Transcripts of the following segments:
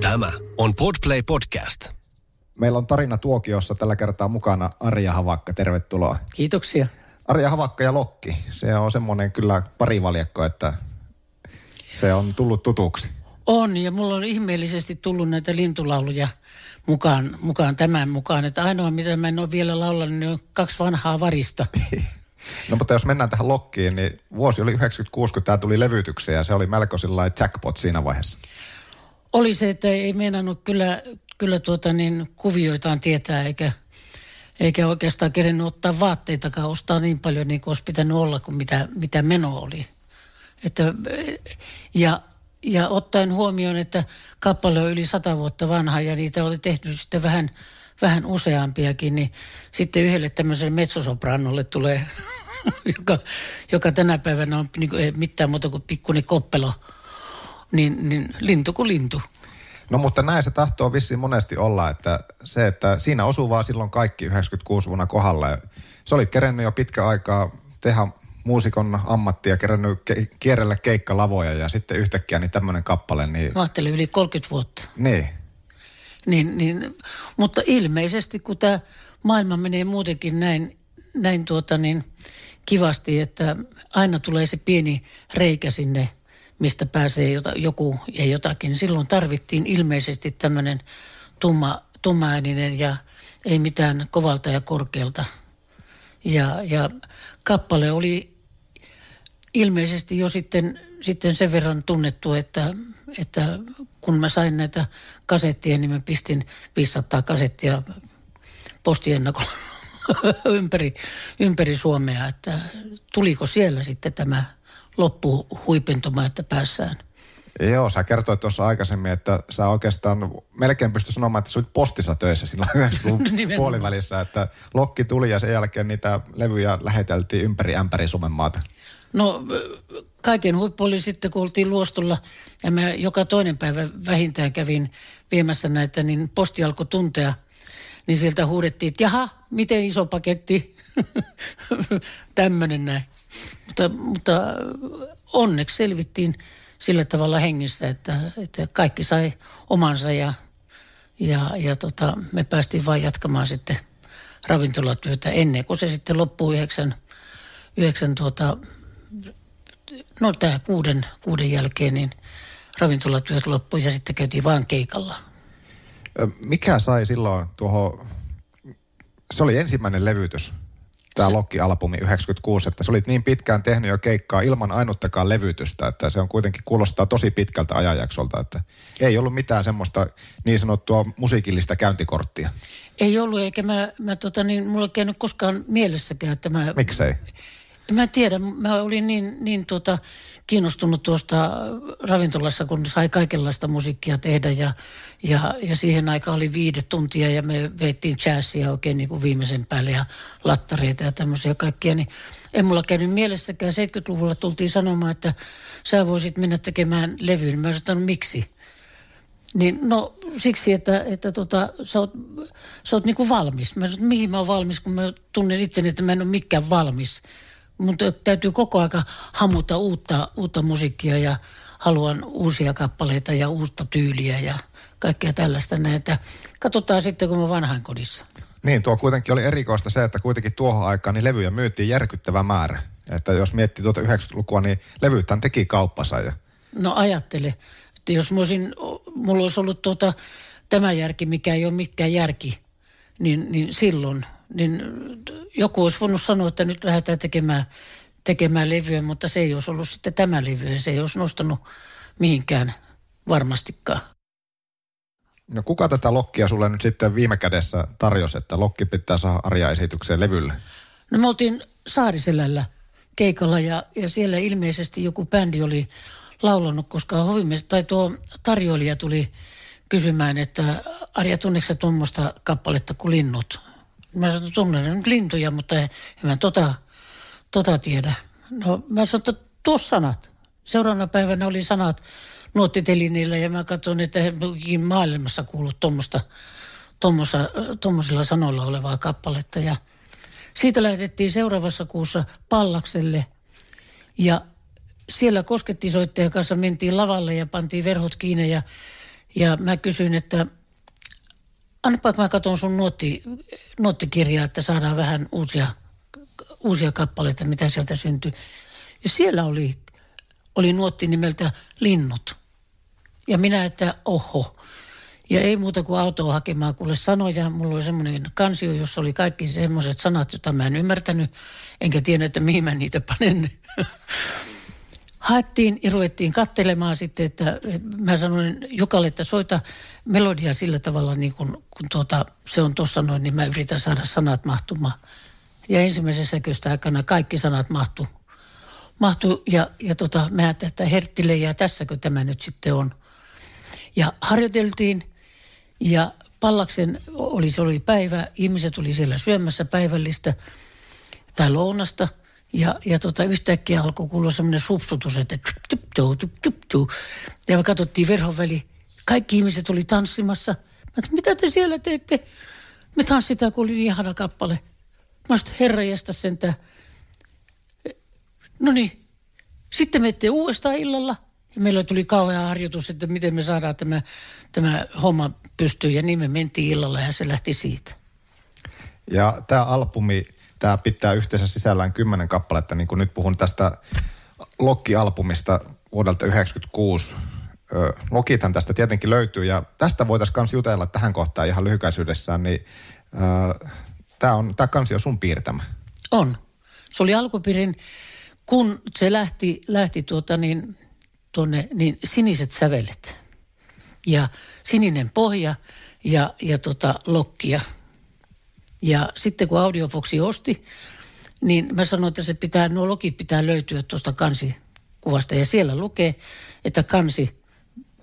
Tämä on Podplay Podcast. Meillä on Tarina Tuokiossa tällä kertaa mukana Arja Havakka. Tervetuloa. Kiitoksia. Arja Havakka ja Lokki. Se on semmoinen kyllä parivaljakko, että se on tullut tutuksi. On, ja mulla on ihmeellisesti tullut näitä lintulauluja mukaan, että ainoa mitä mä en ole vielä laulanut, niin on kaksi vanhaa varista. No mutta jos mennään tähän Lokkiin, niin vuosi oli 96, kun tämä tuli levytykseen ja se oli melko sillai jackpot siinä vaiheessa. Oli se, että ei meinannut kyllä kuvioitaan tietää eikä oikeastaan kerennyt ottaa vaatteitakaan, ostaa niin paljon niin kuin olisi pitänyt olla kuin mitä meno oli. Että, ja ottaen huomioon, että kappale on yli 100 vuotta vanha ja niitä oli tehty sitten vähän useampiakin, niin sitten yhdelle tämmöiselle mezzosopranolle tulee, joka tänä päivänä on niin kuin, ei mitään muuta kuin pikkuinen koppelo, niin lintu kuin lintu. No mutta näin se tahtoo vissiin monesti olla, että siinä osuu vaan silloin kaikki 96 vuonna kohdalla. Se oli kerennyt jo pitkä aikaa tehdä muusikon ammattia, kerennyt kierrellä keikkalavoja ja sitten yhtäkkiä niin tämmöinen kappale. Niin... Vahteli yli 30 vuotta. Niin, mutta ilmeisesti kun tämä maailma menee muutenkin näin kivasti, että aina tulee se pieni reikä sinne, mistä pääsee joku ja jotakin. Silloin tarvittiin ilmeisesti tämmöinen tummaääninen ja ei mitään kovalta ja korkealta. Ja kappale oli ilmeisesti jo sitten sen verran tunnettu, että kun mä sain näitä kasettia, niin mä pistin 500 kasettia postiennakolla ympäri Suomea, että tuliko siellä sitten tämä loppuhuipentuma, että päässään. Joo, sä kertoit tuossa aikaisemmin, että sä oikeastaan melkein pystyi sanomaan, että sä olit postissa töissä silloin 90-luvun puolivälissä, että Lokki tuli ja sen jälkeen niitä levyjä läheteltiin ympäri ämpäri Suomen maata. No kaiken huippu oli sitten, kun oltiin Luostolla ja mä joka toinen päivä vähintään kävin viemässä näitä, niin posti alkoi tuntea, niin sieltä huudettiin, että jaha, miten iso paketti, tämmöinen näin. Mutta onneksi selvittiin sillä tavalla hengissä, että kaikki sai omansa ja me päästiin vain jatkamaan sitten ravintolatyötä ennen kuin se sitten loppui 6:00 jälkeen, niin ravintolatyöt loppui ja sitten käytiin vaan keikalla. Mikä sai silloin tuohon, se oli ensimmäinen levytys? Tämä Lokki-albumi 96, että sä olit niin pitkään tehnyt jo keikkaa ilman ainuttakaan levytystä, että se on kuitenkin kuulostaa tosi pitkältä ajanjaksolta, että ei ollut mitään semmoista niin sanottua musiikillista käyntikorttia. Ei ollut, eikä mulla ei käynyt koskaan mielessäkään, että mä... Miksei? Mä tiedän, mä olin niin kiinnostunut tuosta ravintolassa, kun sai kaikenlaista musiikkia tehdä ja siihen aikaan oli 5 tuntia ja me veittiin jazzia oikein niin kuin viimeisen päälle ja lattareita ja tämmöisiä kaikkia, niin en mulla käynyt mielessäkään. 70-luvulla tultiin sanomaan, että sä voisit mennä tekemään levyyn. Mä olisin sanonut, miksi? Niin no siksi, että sä oot niin kuin valmis. Mä sanoin, mihin mä oon valmis, kun mä tunnen itteni, että mä en ole mikään valmis. Mutta täytyy koko aika hamuta uutta musiikkia ja haluan uusia kappaleita ja uutta tyyliä ja kaikkea tällaista näitä. Katsotaan sitten, kun mä vanhainkodissa. Niin, tuo kuitenkin oli erikoista se, että kuitenkin tuohon aikaan niin levyjä myytiin järkyttävä määrä. Että jos miettii tuota 90-lukua, niin levythän teki kauppansa. Ja... No ajattele, että jos mulla olisi ollut tämä järki, mikä ei ole mikään järki, niin silloin... Niin joku olisi voinut sanoa, että nyt lähdetään tekemään levyä, mutta se ei olisi ollut sitten tämä levy. Se ei olisi nostanut mihinkään varmastikaan. No kuka tätä Lokkia sulle nyt sitten viime kädessä tarjosi, että Lokki pitää saada Arja-esitykseen levylle? No me oltiin Saariselällä keikalla ja siellä ilmeisesti joku bändi oli laulanut, koska tarjoilija tuli kysymään, että Arja, tunneeko sä tuommoista kappaletta kuin Linnut? Mä sanoin, että tunnen nyt lintuja, mutta en mä tota tiedä. No mä sanoin, että tuossa sanat. Seuraavana päivänä oli sanat nuottitelineillä ja mä katson, että en maailmassa kuullut tuommoisilla sanoilla olevaa kappaletta. Ja siitä lähdettiin seuraavassa kuussa Pallakselle ja siellä koskettisoittajan kanssa mentiin lavalle ja pantiin verhot kiinni ja mä kysyin, että annapa mä katson sun nuottikirjaa, että saadaan vähän uusia kappaleita, mitä sieltä syntyi. Ja siellä oli nuotti nimeltä Linnut. Ja minä, että oho. Ja ei muuta kuin autoa hakemaan kuule sanoja. Mulla oli semmoinen kansio, jossa oli kaikki semmoiset sanat, joita mä en ymmärtänyt. Enkä tiedä, että mihin mä niitä panen. Haettiin ja ruvettiin katselemaan sitten, että mä sanoin Jukalle, että soita melodia sillä tavalla, niin kun se on tuossa noin, niin mä yritän saada sanat mahtumaan. Ja ensimmäisessä säköistä aikana kaikki sanat mahtui ja mä ajattelin, että herttile ja tässäkö tämä nyt sitten on. Ja harjoiteltiin ja Pallaksen se oli päivä, ihmiset oli siellä syömässä päivällistä tai lounasta. Ja yhtäkkiä alkoi kuulua semmoinen supsutus, että tup. Ja me katsottiin verhon väliin. Kaikki ihmiset oli tanssimassa. Mä ajattelin, mitä te siellä teette? Me tanssitaan, kun oli niin ihana kappale. Mä sanoin, herra jästä sentään. No niin, sitten me ette uudestaan illalla. Ja meillä tuli kauhea harjoitus, että miten me saadaan tämä homma pystyyn. Ja niin me mentiin illalla ja se lähti siitä. Ja tämä albumi... Tämä pitää yhteensä sisällään 10 kappaletta, niin kuin nyt puhun tästä Lokki-albumista vuodelta 1996. Lokithan tästä tietenkin löytyy ja tästä voitaisiin kans jutella tähän kohtaan ihan lyhykäisyydessään, niin tämä kansio on sun piirtämä. On. Se oli alkuperin, kun se lähti tuonne niin siniset sävelet ja sininen pohja ja Lokkia. Ja sitten kun Audiofoxi osti, niin mä sanoin, että nuo lokit pitää löytyä tuosta kansikuvasta. Ja siellä lukee, että kansi,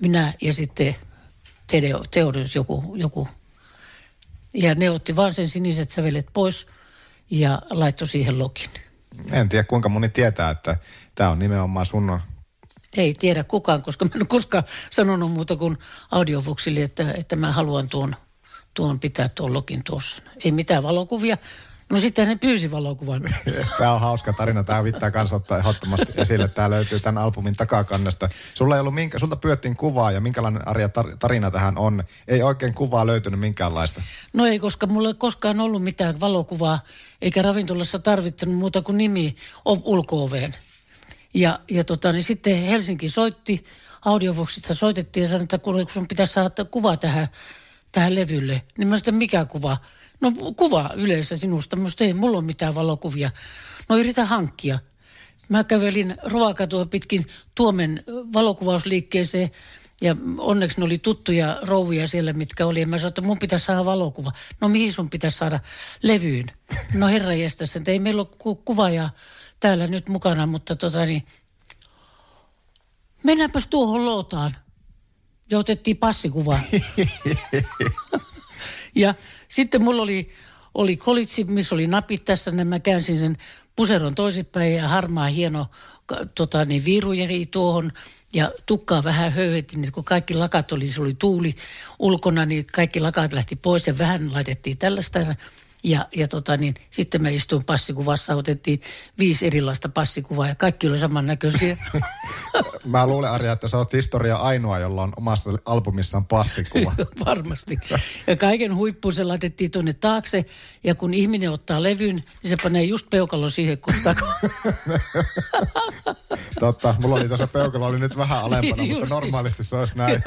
minä ja sitten Teodos joku. Ja ne otti vaan sen siniset sävelet pois ja laittoi siihen lokin. En tiedä kuinka moni tietää, että tämä on nimenomaan sun. Ei tiedä kukaan, koska mä en ole koskaan sanonut muuta kuin Audiofoxille, että mä haluan tuon pitää tuon lokin tuossa. Ei mitään valokuvia. No sitten hän pyysi valokuvan. Tämä on hauska tarina. Tämä vittää kanssa ottaa ehdottomasti esille. Tämä löytyy tämän albumin takakannesta. Sulta pyöttiin kuvaa ja minkälainen Arja tarina tähän on. Ei oikein kuvaa löytynyt minkäänlaista. No ei, koska mulla ei koskaan ollut mitään valokuvaa, eikä ravintolassa tarvittanut muuta kuin nimi ulko-oveen. Ja niin sitten Helsinki soitti, Audiofoxista soitettiin ja sanoi, että kun sun pitäisi saada kuva tähän levylle, niin mä sanoin, mikä kuva? No kuva yleensä sinusta. Mä sanoin, ei mulla ole mitään valokuvia. No yritä hankkia. Mä kävelin Rovakatua pitkin Tuomen valokuvausliikkeeseen ja onneksi ne oli tuttuja rouvia siellä, mitkä oli. Ja mä sanoin, että mun pitäisi saada valokuva. No mihin sun pitäisi saada? Levyyn. No herranjestas, ei meillä ole kuvaajaa täällä nyt mukana, mutta mennäänpäs tuohon lootaan. Ja otettiin passikuvaa. Ja sitten mulla oli kolitsi, missä oli napit tässä, niin mä käänsin sen puseron toisinpäin ja harmaa hieno viirujeri tuohon ja tukkaa vähän höyhetin, niin kun kaikki lakat se oli tuuli ulkona, niin kaikki lakat lähti pois ja vähän laitettiin tällaista. Ja sitten mä istuin passikuvassa, otettiin 5 erilaista passikuvaa ja kaikki oli samannäköisiä. Mä luulen, Arja, että sä oot historia ainoa, jolla on omassa albumissaan passikuva. Varmasti. Ja kaiken huippuun se laitettiin tuonne taakse ja kun ihminen ottaa levyn, niin se panee just peukalo siihen kohtaan. Totta, mulla oli tässä peukalo, oli nyt vähän alempana, niin mutta normaalisti se olisi näin.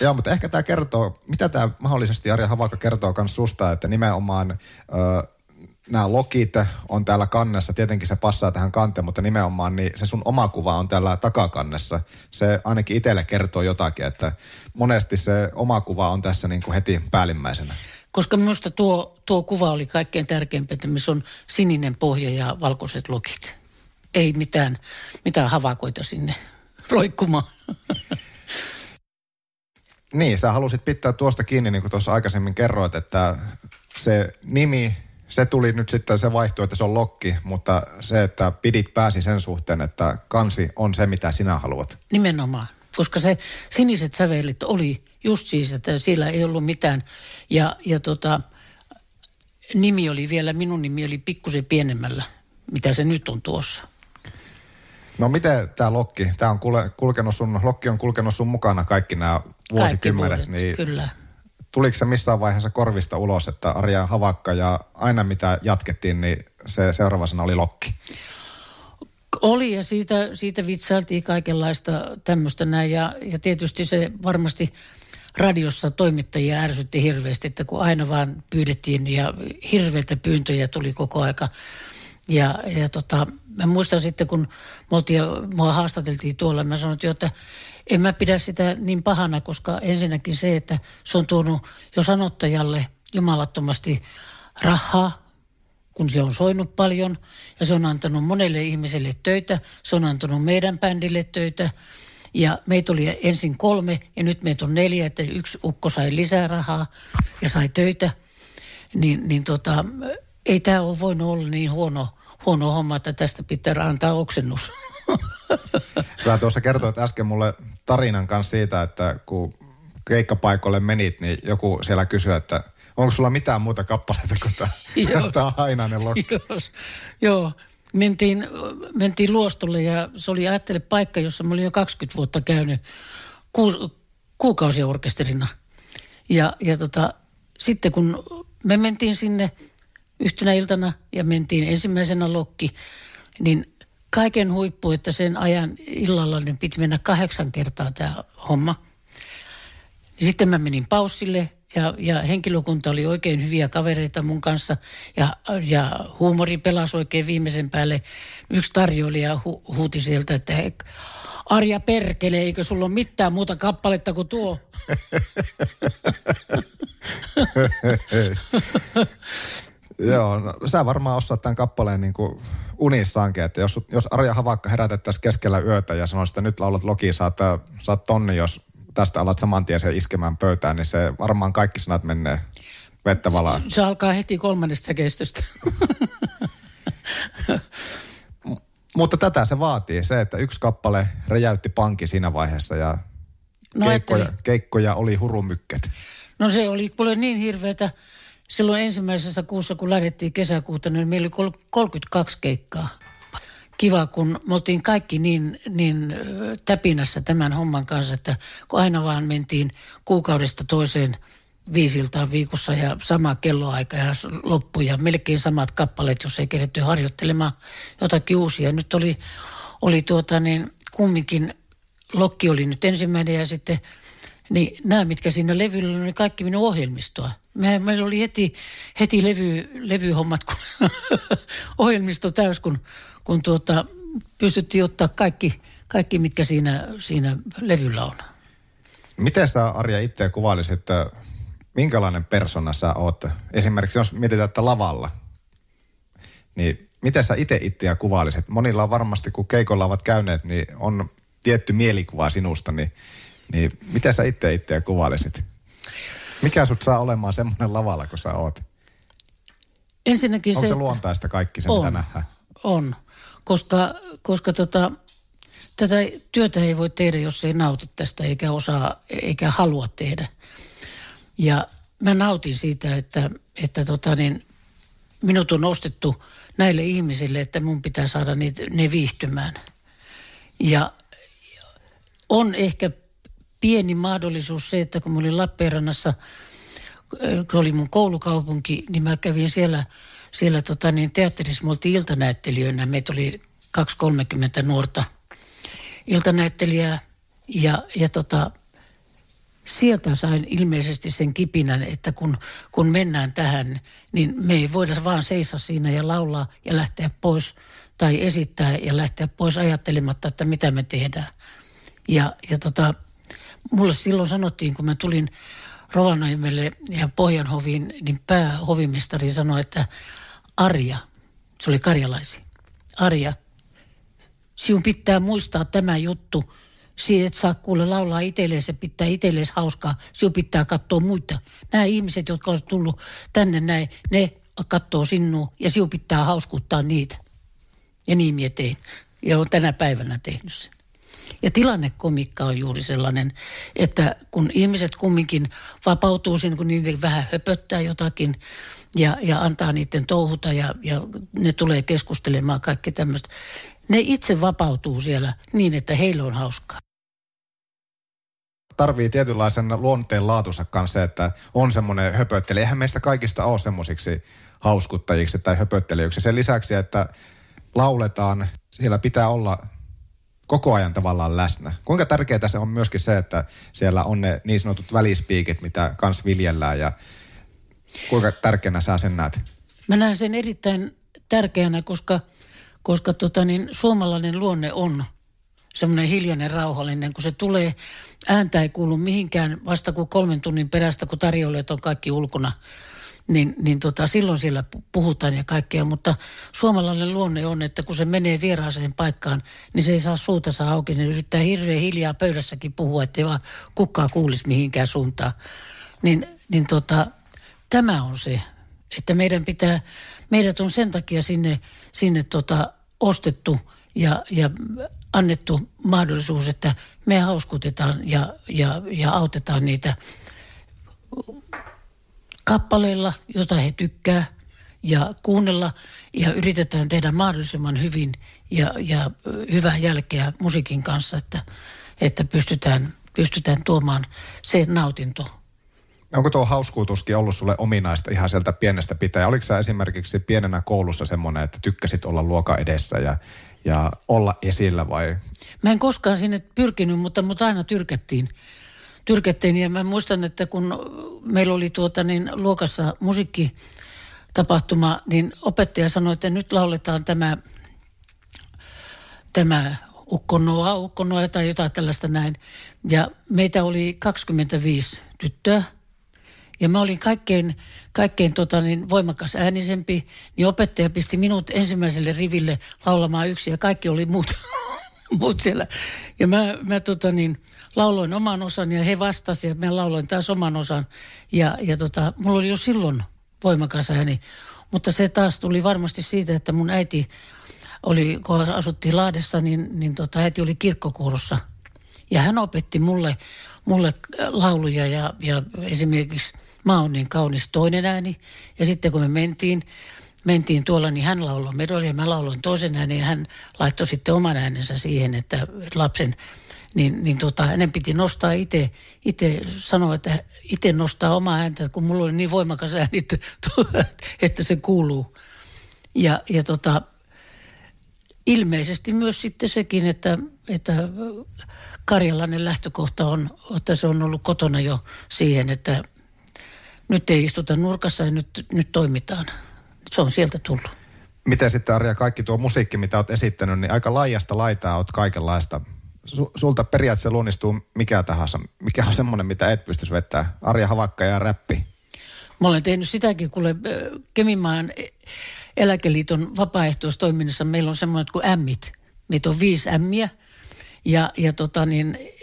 Joo, mutta ehkä tämä kertoo, mitä tämä mahdollisesti Arja Havakka kertoo myös susta, että nimenomaan nämä lokit on täällä kannessa, tietenkin se passaa tähän kanteen, mutta nimenomaan niin se sun oma kuva on täällä takakannessa. Se ainakin itselle kertoo jotakin, että monesti se oma kuva on tässä niin kuin heti päällimmäisenä. Koska minusta tuo kuva oli kaikkein tärkeämpi, että missä on sininen pohja ja valkoiset lokit. Ei mitään havakoita sinne roikkumaan. Niin, sä halusit pitää tuosta kiinni, niin kuin tuossa aikaisemmin kerroit, että se nimi, se tuli nyt sitten, se vaihtui, että se on Lokki, mutta se, että pidit pääsi sen suhteen, että kansi on se, mitä sinä haluat. Nimenomaan, koska se siniset sävelet oli just siis, että siellä ei ollut mitään ja nimi oli vielä, minun nimi oli pikkusen pienemmällä, mitä se nyt on tuossa. No miten tämä Lokki, tämä on kulkenut sun, Lokki on kulkenut sun mukana kaikki nämä vuosikymmenet. Kaikki vuodet, niin kyllä. Tuliko se missään vaiheessa korvista ulos, että Arja Havakka ja aina mitä jatkettiin, niin se seuraavana oli Lokki? Oli ja siitä vitsailtiin kaikenlaista tämmöistä näin ja tietysti se varmasti radiossa toimittajia ärsytti hirveästi, että kun aina vaan pyydettiin ja hirveitä pyyntöjä tuli koko aika. Mä muistan sitten, kun mua haastateltiin tuolla, mä sanoin, että en mä pidä sitä niin pahana, koska ensinnäkin se, että se on tuonut jo sanottajalle jumalattomasti rahaa, kun se on soinut paljon ja se on antanut monelle ihmiselle töitä, se on antanut meidän bändille töitä ja meitä oli ensin 3 ja nyt meitä on 4, että 1 ukko sai lisää rahaa ja sai töitä, ei tämä ole voinut olla niin huono homma, että tästä pitää antaa oksennus. Sä tuossa kertoit äsken mulle tarinan kanssa siitä, että kun keikkapaikoille menit, niin joku siellä kysyi, että onko sulla mitään muuta kappaleita kuin tämä Hainainen Lokki? Joo, mentiin Luostolle ja se oli ajattele paikka, jossa mä olin jo 20 vuotta käynyt kuukausiorkesterina. Sitten kun me mentiin sinne yhtenä iltana ja mentiin ensimmäisenä Lokki, niin kaiken huippu, että sen ajan illalla niin piti mennä 8 kertaa tämä homma. Sitten mä menin paussille ja henkilökunta oli oikein hyviä kavereita mun kanssa ja huumori pelasi oikein viimeisen päälle. Yksi tarjoilija huuti sieltä, että Arja perkele, eikö sulla ole mitään muuta kappaletta kuin tuo? Joo, no, sä varmaan osaat tämän kappaleen niin kuin unissaankin, että jos Arja Havakka herätettäisiin keskellä yötä ja sanoisi, että nyt laulat Loki, saat tonni, jos tästä alat saman tien sen iskemään pöytään, niin se varmaan kaikki sanat menee vettä valaan. Se alkaa heti 3. säkeistöstä. Mutta tätä se vaatii, se, että yksi kappale räjäytti pankki siinä vaiheessa ja keikkoja oli hurumykket. No se oli kuule niin hirveätä. Silloin ensimmäisessä kuussa, kun lähdettiin kesäkuuta, niin meillä oli 32 keikkaa. Kiva, kun me oltiin kaikki niin täpinässä tämän homman kanssa, että kun aina vaan mentiin kuukaudesta toiseen 5 iltaa viikossa ja sama kelloaika ja loppu ja melkein samat kappaleet, jos ei keretty harjoittelemaan jotakin uusia. Nyt oli kumminkin, Lokki oli nyt ensimmäinen ja sitten niin nämä, mitkä siinä levyllä oli, kaikki minun ohjelmistoa. Meillä oli heti levyhommat, kun ohjelmisto täys, kun pystyttiin ottaa kaikki mitkä siinä levyllä on. Miten sä, Arja, itse kuvailisit, että minkälainen persona sä oot? Esimerkiksi jos mietitään, että lavalla, niin miten sä itseä kuvailisit? Monilla on varmasti, kun keikolla ovat käyneet, niin on tietty mielikuva sinusta, niin miten sä itseä kuvailisit? Mikä sut saa olemaan semmoinen lavalla, kun sä oot? Ensinnäkin onko se luontaista kaikki se, mitä nähdään? On, koska tätä työtä ei voi tehdä, jos ei nauti tästä, eikä osaa, eikä halua tehdä. Ja mä nautin siitä, että minut on ostettu näille ihmisille, että mun pitää saada ne viihtymään. Ja on ehkä pieni mahdollisuus se, että kun mä olin Lappeenrannassa, kun oli mun koulukaupunki, niin mä kävin siellä teatterissa, me oltiin iltanäyttelijöinä. Meitä oli 2-30 nuorta iltanäyttelijää ja sieltä sain ilmeisesti sen kipinän, että kun mennään tähän, niin me ei voida vaan seisoa siinä ja laulaa ja lähteä pois tai esittää ja lähteä pois ajattelematta, että mitä me tehdään. Mulle silloin sanottiin, kun mä tulin Rovaniemelle ja Pohjanhoviin, niin päähovimestari sanoi, että Arja, se oli karjalaisi, Arja, sinun pitää muistaa tämä juttu. Siihen et saa kuule laulaa itselleen, se pitää itselleen hauskaa, sinun pitää katsoa muita. Nämä ihmiset, jotka on tullut tänne näin, ne katsoo sinua ja sinun pitää hauskuttaa niitä. Ja niin minä tein ja olen tänä päivänä tehnyt sen. Ja tilannekomikka on juuri sellainen, että kun ihmiset kumminkin vapautuu siinä, kun niitä vähän höpöttää jotakin ja antaa niiden touhuta ja ne tulee keskustelemaan kaikki tämmöistä. Ne itse vapautuu siellä niin, että heillä on hauskaa. Tarvii tietynlaisen luonteen laatunsa kanssa, että on semmoinen höpöttelijä. Eihän meistä kaikista ole semmoisiksi hauskuttajiksi tai höpöttelijöiksi. Sen lisäksi, että lauletaan, siellä pitää olla koko ajan tavallaan läsnä. Kuinka tärkeää se on myöskin se, että siellä on ne niin sanotut välispiikit, mitä kans viljellään ja kuinka tärkeänä sä sen näet? Mä näen sen erittäin tärkeänä, koska suomalainen luonne on semmoinen hiljainen, rauhallinen, kun se tulee, ääntä ei kuulu mihinkään vasta kuin 3 tunnin perästä, kun tarjoilijat on kaikki ulkona, niin silloin siellä puhutaan ja kaikkea, mutta suomalainen luonne on, että kun se menee vieraaseen paikkaan, niin se ei saa suutansa auki, niin yrittää hirveän hiljaa pöydässäkin puhua, ettei vaan kukaan kuulisi mihinkään suuntaan. Tämä on se, että meidät on sen takia sinne ostettu ja annettu mahdollisuus, että me hauskutetaan ja autetaan niitä kappaleilla, jota he tykkää ja kuunnella ja yritetään tehdä mahdollisimman hyvin ja hyvää jälkeä musiikin kanssa, että pystytään tuomaan se nautinto. Onko tuo hauskuutuskin ollut sulle ominaista ihan sieltä pienestä pitäen? Oliko sä esimerkiksi pienenä koulussa semmoinen, että tykkäsit olla luokan edessä ja olla esillä vai? Mä en koskaan sinne pyrkinyt, mutta mut aina tyrkättiin ja mä muistan, että kun meillä oli luokassa musiikkitapahtuma, niin opettaja sanoi, että nyt lauletaan tämä ukkonoa tai jotain tällaista näin. Ja meitä oli 25 tyttöä. Ja mä olin kaikkein voimakas äänisempi, niin opettaja pisti minut ensimmäiselle riville laulamaan yksi ja kaikki oli muut siellä. Ja mä lauloin oman osan ja he vastasivat ja mä lauloin taas oman osan. Ja mulla oli jo silloin voimakas ääni, mutta se taas tuli varmasti siitä, että mun äiti oli, kun asuttiin Lahdessa, niin äiti oli kirkkokuurossa. Ja hän opetti mulle lauluja ja esimerkiksi Mä oon niin kaunis toinen ääni. Ja sitten kun me mentiin tuolla, niin hän lauloi medolle ja mä lauloin toisen äänen. Ja hän laittoi sitten oman äänensä siihen, että lapsen, niin hänen piti nostaa itse sanoa, että itse nostaa omaa ääntä, kun mulla oli niin voimakas ääni, että se kuuluu. Ja ilmeisesti myös sitten sekin, että karjalainen lähtökohta on, että se on ollut kotona jo siihen, että nyt ei istuta nurkassa ja nyt toimitaan. Se on sieltä tullut. Miten sitten, Arja, kaikki tuo musiikki, mitä olet esittänyt, niin aika laajasta laitaa olet kaikenlaista. Sulta periaatteessa luonnistuu mikä tahansa. Mikä on semmoinen, mitä et pystyisi vettämään? Arja Havakka ja räppi. Mä olen tehnyt sitäkin, kuule Kemimaan eläkeliiton vapaaehtoistoiminnassa meillä on semmoinen kuin ämmit. Meitä on 5 ämmiä ja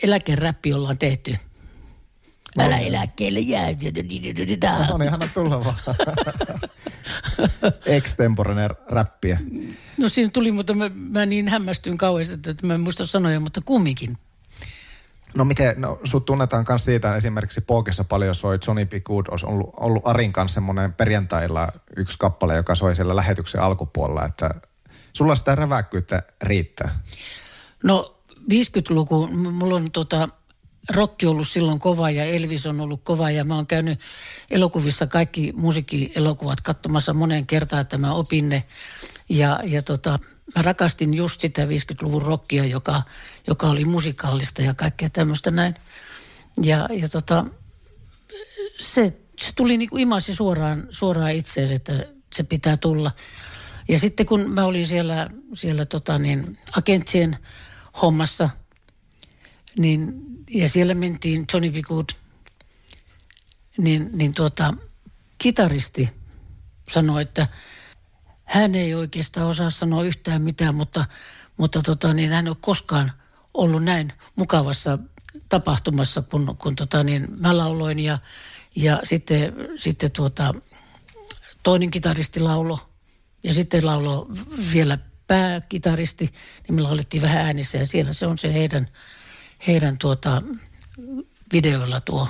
eläkeräppi ollaan tehty. Älä eläkkeelle jää. No niin, hän on tulla vaan. Extemporinen räppiä. No siinä tuli, mutta mä niin hämmästyin kauheasti, että mä en muista sanoja, mutta kumminkin. No miten, sut tunnetaan myös siitä, esimerkiksi Pookessa paljon soi Johnny B. Goode, olisi ollut Arin kanssa semmoinen perjantailla yksi kappale, joka soi siellä lähetyksen alkupuolella, että sulla sitä räväkkyyttä riittää. No 50-luku, mulla on rokki on ollut silloin kova ja Elvis on ollut kova ja mä oon käynyt elokuvissa kaikki musiikkielokuvat katsomassa moneen kertaan, että mä opin ne. Ja mä rakastin just sitä 50-luvun rockia, joka oli musikaalista ja kaikkea tämmöistä näin. Ja se tuli niin kuin imasi suoraan itseensä, että se pitää tulla. Ja sitten kun mä olin siellä agentsien hommassa, niin ja siellä mentiin Johnny B. Goode, niin kitaristi sanoi, että hän ei oikeastaan osaa sanoa yhtään mitään, mutta hän on koskaan ollut näin mukavassa tapahtumassa, kun mä lauloin ja sitten toinen kitaristi lauloi ja sitten lauloi vielä pääkitaristi, niin me laulettiin vähän äänissä ja siellä se on se heidän videoilla tuo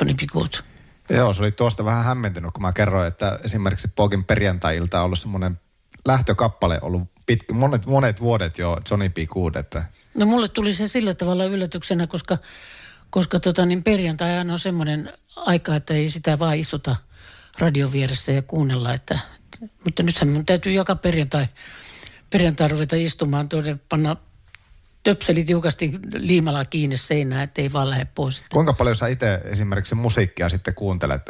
Johnny B. Goode. Joo, se oli tuosta vähän hämmentynyt, kun mä kerroin, että esimerkiksi Pogin perjantai-ilta on ollut semmoinen lähtökappale ollut monet vuodet jo Johnny B. Goode. Että... No mulle tuli se sillä tavalla yllätyksenä, koska perjantai on semmoinen aika, että ei sitä vaan istuta radion vieressä ja kuunnella, että... Mutta nythän mun täytyy joka perjantai ruveta istumaan tuonne, panna töpseli tiukasti liimalla kiinni seinään, ettei vaan lähde pois. Kuinka paljon sä itse esimerkiksi musiikkia sitten kuuntelet?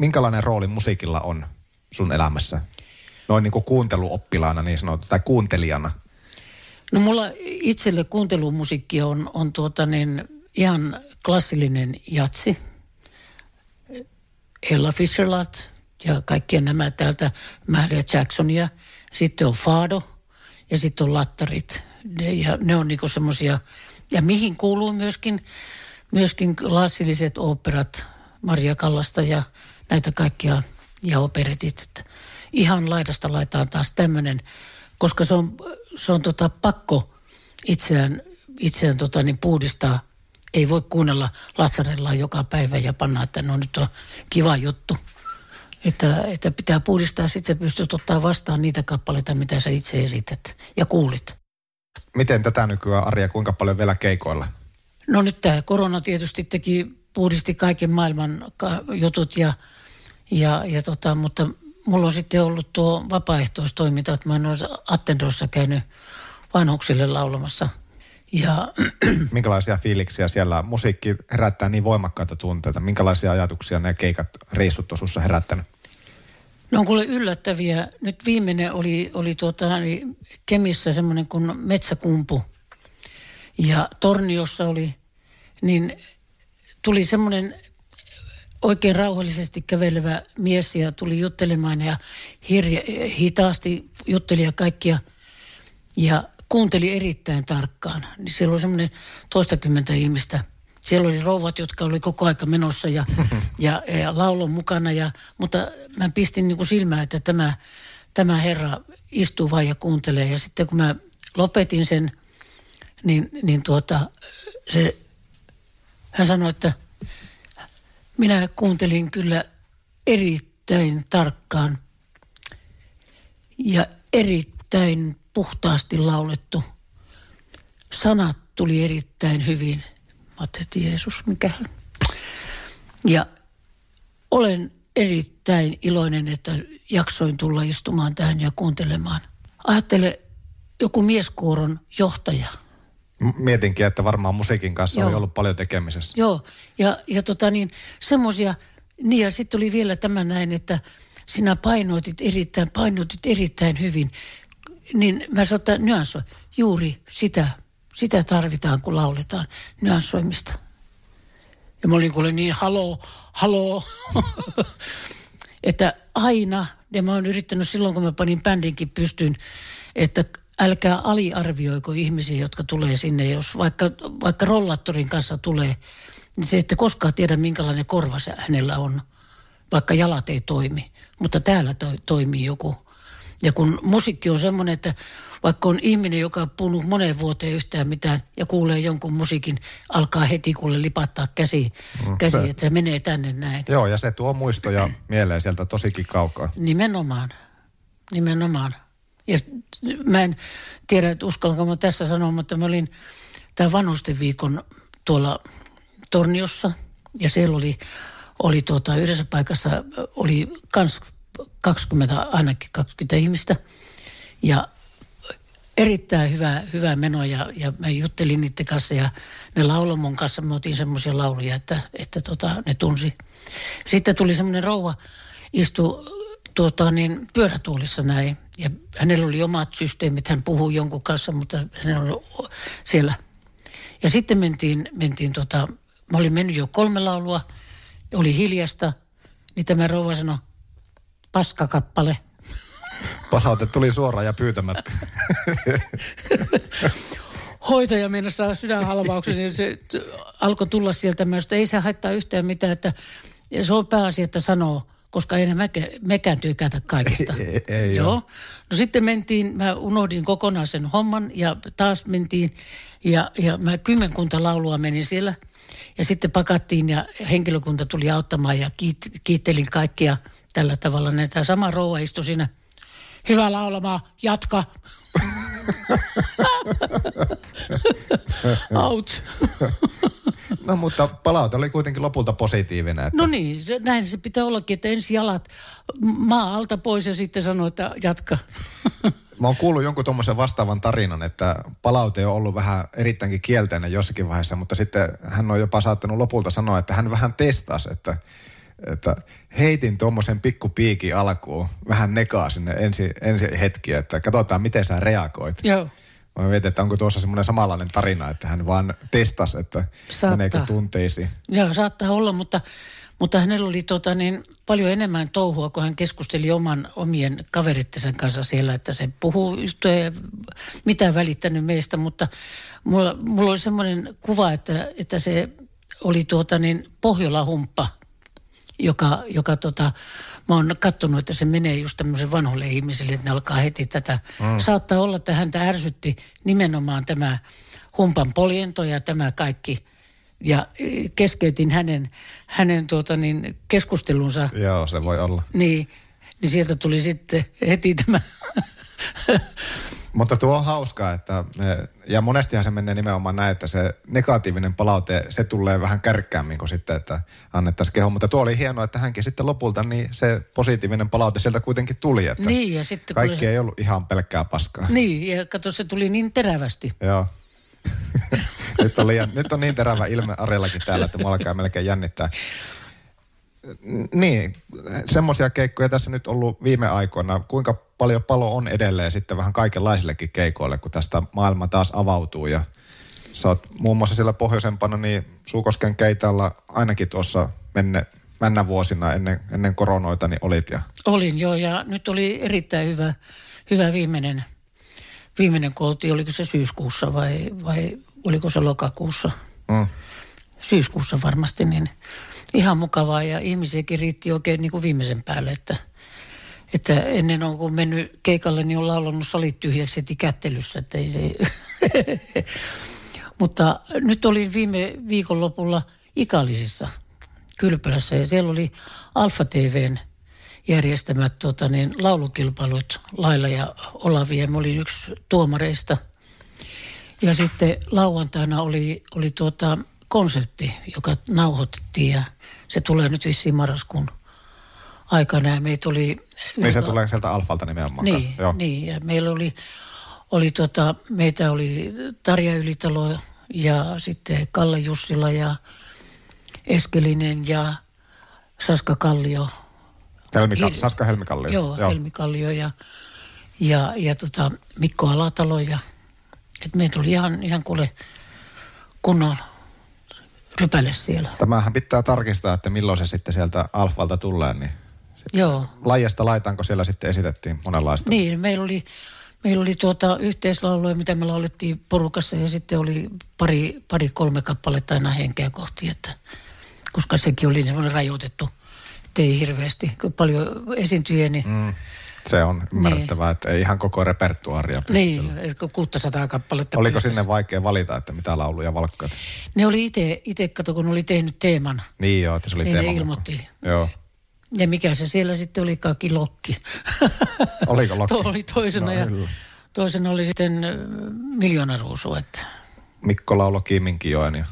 Minkälainen rooli musiikilla on sun elämässä? Noin niin kuin kuunteluoppilaana niin sanotaan, tai kuuntelijana. No mulla itselle kuuntelumusiikki on ihan klassillinen jatsi. Ella Fitzgerald ja kaikkia nämä täältä, Mahalia Jacksonia. Sitten on fado ja sitten on lattarit. Ja ne on niinku semmoisia, ja mihin kuuluu myöskin klassilliset oopperat, Maria Callasta ja näitä kaikkia, ja operetit. Ihan laidasta laitaan taas tämmöinen, koska se on pakko itseään puhdistaa. Ei voi kuunnella latsarella joka päivä ja panna, että no nyt on kiva juttu. Että pitää puhdistaa, sitten sä pystyt ottaa vastaan niitä kappaleita, mitä sä itse esität ja kuulit. Miten tätä nykyään, Arja, kuinka paljon vielä keikoilla? No nyt tämä korona tietysti puhdisti kaiken maailman jutut ja mutta mulla on sitten ollut tuo vapaaehtoistoiminta, että mä oon Attendoossa käynyt vanhuksille laulamassa. Ja... Minkälaisia fiiliksiä siellä? Musiikki herättää niin voimakkaita tunteita. Minkälaisia ajatuksia ne keikat, reissut on sussa herättänyt? Ne on kuule yllättäviä. Nyt viimeinen oli Kemissä semmoinen kuin metsäkumpu. Ja Torniossa oli, niin tuli semmoinen oikein rauhallisesti kävelevä mies ja tuli juttelemaan ja hitaasti jutteli ja kaikkia. Ja kuunteli erittäin tarkkaan. Niin siellä oli semmoinen 20 ihmistä. Siellä oli rouvat, jotka oli koko aika menossa ja laulon mukana. Mutta mä pistin niin kuin silmään, että tämä herra istuu vaan ja kuuntelee. Ja sitten kun mä lopetin sen, niin hän sanoi, että minä kuuntelin kyllä erittäin tarkkaan ja erittäin puhtaasti laulettu. Sanat tuli erittäin hyvin. Mä ajattelin, että Jeesus, mikähän. Ja olen erittäin iloinen, että jaksoin tulla istumaan tähän ja kuuntelemaan. Ajattele, joku mieskuoron johtaja. Mietinkin, että varmaan musiikin kanssa on ollut paljon tekemisessä. Joo, ja semmoisia. Niin ja sitten oli vielä tämä näin, että sinä painoitit erittäin hyvin. Niin mä sanon, että nyansoi. Juuri sitä tarvitaan, kun lauletaan nyanssoimista. Ja mä olin niin haloo. Että aina, ja mä oon yrittänyt silloin, kun mä panin bändinkin pystyyn, että älkää aliarvioiko ihmisiä, jotka tulee sinne. Jos vaikka rollattorin kanssa tulee, niin se ette koskaan tiedä, minkälainen korva se hänellä on. Vaikka jalat ei toimi, mutta täällä toimii joku. Ja kun musiikki on semmoinen, että vaikka on ihminen, joka on puhunut moneen vuoteen yhtään mitään ja kuulee jonkun musiikin, alkaa heti kuule lipattaa käsi että se menee tänne näin. Joo, ja se tuo muistoja mieleen sieltä tosikin kaukaa. Nimenomaan. Ja mä en tiedä, että uskallanko mä tässä sanoa, mutta mä olin tämän vanhusten viikon tuolla Torniossa ja siellä oli yhdessä paikassa oli kans 20 ihmistä ja erittäin hyvää menoa ja mä juttelin niiden kanssa ja ne lauloi mun kanssa. Me otin semmoisia lauluja, että ne tunsi. Sitten tuli semmoinen rouva, istui pyörätuolissa näin ja hänellä oli omat systeemit. Hän puhui jonkun kanssa, mutta hänellä oli siellä. Ja sitten mentiin mä olin mennyt jo 3 laulua, oli hiljasta, niin tämä rouva sanoi, paskakappale. Palaute tuli suoraan ja pyytämättä. Hoitaja meinasi saada sydänhalvauksen, niin se alkoi tulla sieltä. Mä sanoin, ei se haittaa yhtään mitään. Että se on pääasia, että sanoo, koska ei mekään tykätä kaikista. Ei, joo. No sitten mentiin, mä unohdin kokonaan sen homman ja taas mentiin ja mä 10 laulua menin siellä. Ja sitten pakattiin ja henkilökunta tuli auttamaan ja kiittelin kaikkia tällä tavalla. Tämä sama rouva istui siinä. Hyvä laulamaa, jatka. Out. No mutta palaute oli kuitenkin lopulta positiivinen. Että... No niin, näin se pitää ollakin, että ensi jalat maa alta pois ja sitten sanoo, että jatka. Mä oon kuullut jonkun tuommoisen vastaavan tarinan, että palaute on ollut vähän erittäinkin kielteinen jossakin vaiheessa, mutta sitten hän on jopa saattanut lopulta sanoa, että hän vähän testasi, että heitin tuommoisen pikkupiikin alkuun, vähän nekaa sinne ensi hetkiä, että katsotaan miten sä reagoit. Joo. Mä mietin, että onko tuossa semmoinen samanlainen tarina, että hän vaan testasi, että meneekö tunteisiin. Joo, saattaa olla, mutta hänellä oli paljon enemmän touhua, kun hän keskusteli omien kaverittensa kanssa siellä, että se puhuu yhteen, mitään välittänyt meistä, mutta mulla oli semmoinen kuva, että se oli Pohjola-humppa. Joka mä oon kattonut, että se menee just tämmöisen vanhoille ihmisille, että ne alkaa heti tätä. Saattaa olla, että häntä ärsytti nimenomaan tämä humpan poljento ja tämä kaikki. Ja keskeytin hänen keskustelunsa. Joo, se voi olla. Niin sieltä tuli sitten heti tämä... Mutta tuo on hauskaa, ja monestihan se menee nimenomaan näin, että se negatiivinen palaute, se tulee vähän kärkkäämmin kuin sitten, että annettaisiin kehoa. Mutta tuo oli hienoa, että hänkin sitten lopulta, niin se positiivinen palaute sieltä kuitenkin tuli, että niin, ja sitten kaikki ei ollut ihan pelkkää paskaa. Niin, ja kato, se tuli niin terävästi. Joo. Nyt on niin terävä ilme Arjallakin täällä, että mua alkaa melkein jännittää. Niin, semmoisia keikkoja tässä nyt ollut viime aikoina. Kuinka paljon palo on edelleen sitten vähän kaikenlaisillekin keikoille, kun tästä maailma taas avautuu. Ja sä oot muun muassa siellä pohjoisempana, niin Suukosken keikalla ainakin tuossa mennä vuosina ennen koronoita, niin olit. Ja... Olin joo, ja nyt oli erittäin hyvä viimeinen kun oltiin, oliko se syyskuussa vai oliko se lokakuussa? Syyskuussa varmasti, niin ihan mukavaa ja ihmisiäkin riitti oikein niin kuin viimeisen päälle, että ennen on mennyt keikalle, niin on laulanut salit tyhjäksi heti kättelyssä, että ei se... Mutta nyt olin viime viikonlopulla Ikalisissa Kylpälässä ja siellä oli Alfa TVn järjestämät laulukilpailut Laila ja Olavia. Mä olin yksi tuomareista ja sitten lauantaina oli konsertti, joka nauhoitettiin ja se tulee nyt vissiin marraskuun aikana ja meitä oli... Niin se tulee sieltä Alfalta nimenomaan. Niin ja meillä oli Tarja Ylitalo ja sitten Kalle Jussila ja Eskelinen ja Saska Kallio. Helmi Kallio. Joo, Helmi Kallio ja Mikko Alatalo ja... Että meitä oli ihan kunnon... rypäle siellä. Tämähän pitää tarkistaa, että milloin se sitten sieltä Alfalta tulee, niin joo. Lajasta laitaanko siellä sitten esitettiin monenlaista? Niin, meillä oli yhteislauluja, mitä me laulettiin porukassa ja sitten oli pari kolme kappaletta aina henkeä kohti, että koska sekin oli semmoinen rajoitettu, ettei hirveästi paljon esiintyjiä, niin... Se on ymmärrettävää, että ei ihan koko repertuaaria. Niin, 600 kappaletta. Oliko sinne vaikea valita, että mitä lauluja valkkaat? Ne oli itse, kato, kun oli tehnyt teeman. Niin joo, että se oli teeman. Ne ilmoitti. Joo. Ja mikä se siellä sitten oli, kaikki Lokki. Oliko Lokki? Tuo oli toisena ja toisena oli sitten Miljoonaruusua. Mikko lauloi Kiimingin joen.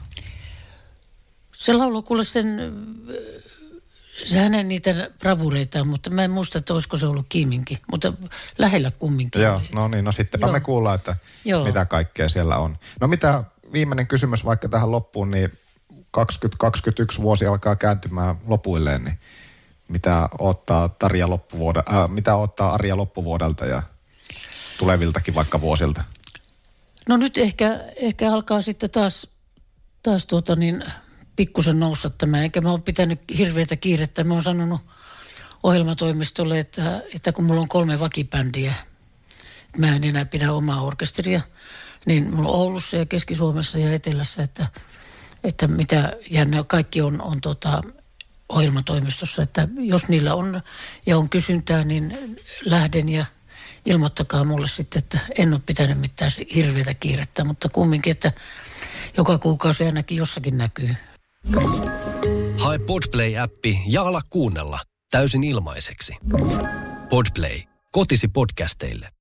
Se lauloi kuule sen... Se hänen niitä bravureitaan, mutta mä en muista, että olisiko se ollut Kiiminkin, mutta lähellä kumminkin. Joo, no niin, no sittenpä me kuullaan, että mitä kaikkea siellä on. No mitä, viimeinen kysymys vaikka tähän loppuun, niin 2021 vuosi alkaa kääntymään lopuilleen, niin mitä odottaa Arja loppuvuodelta ja tuleviltakin vaikka vuosilta? No nyt ehkä alkaa sitten taas pikkusen noussa tämä, eikä mä oon pitänyt hirveätä kiirettä. Mä oon sanonut ohjelmatoimistolle, että kun mulla on 3 vakibändiä, mä en enää pidä omaa orkesteria, niin mulla on Oulussa ja Keski-Suomessa ja Etelässä, että mitä, ja ne kaikki on ohjelmatoimistossa, että jos niillä on ja on kysyntää, niin lähden ja ilmoittakaa mulle sitten, että en ole pitänyt mitään hirveätä kiirettä, mutta kumminkin, että joka kuukausi ainakin jossakin näkyy. Hae Podplay-appi ja ala kuunnella täysin ilmaiseksi. Podplay. Kotisi podcasteille.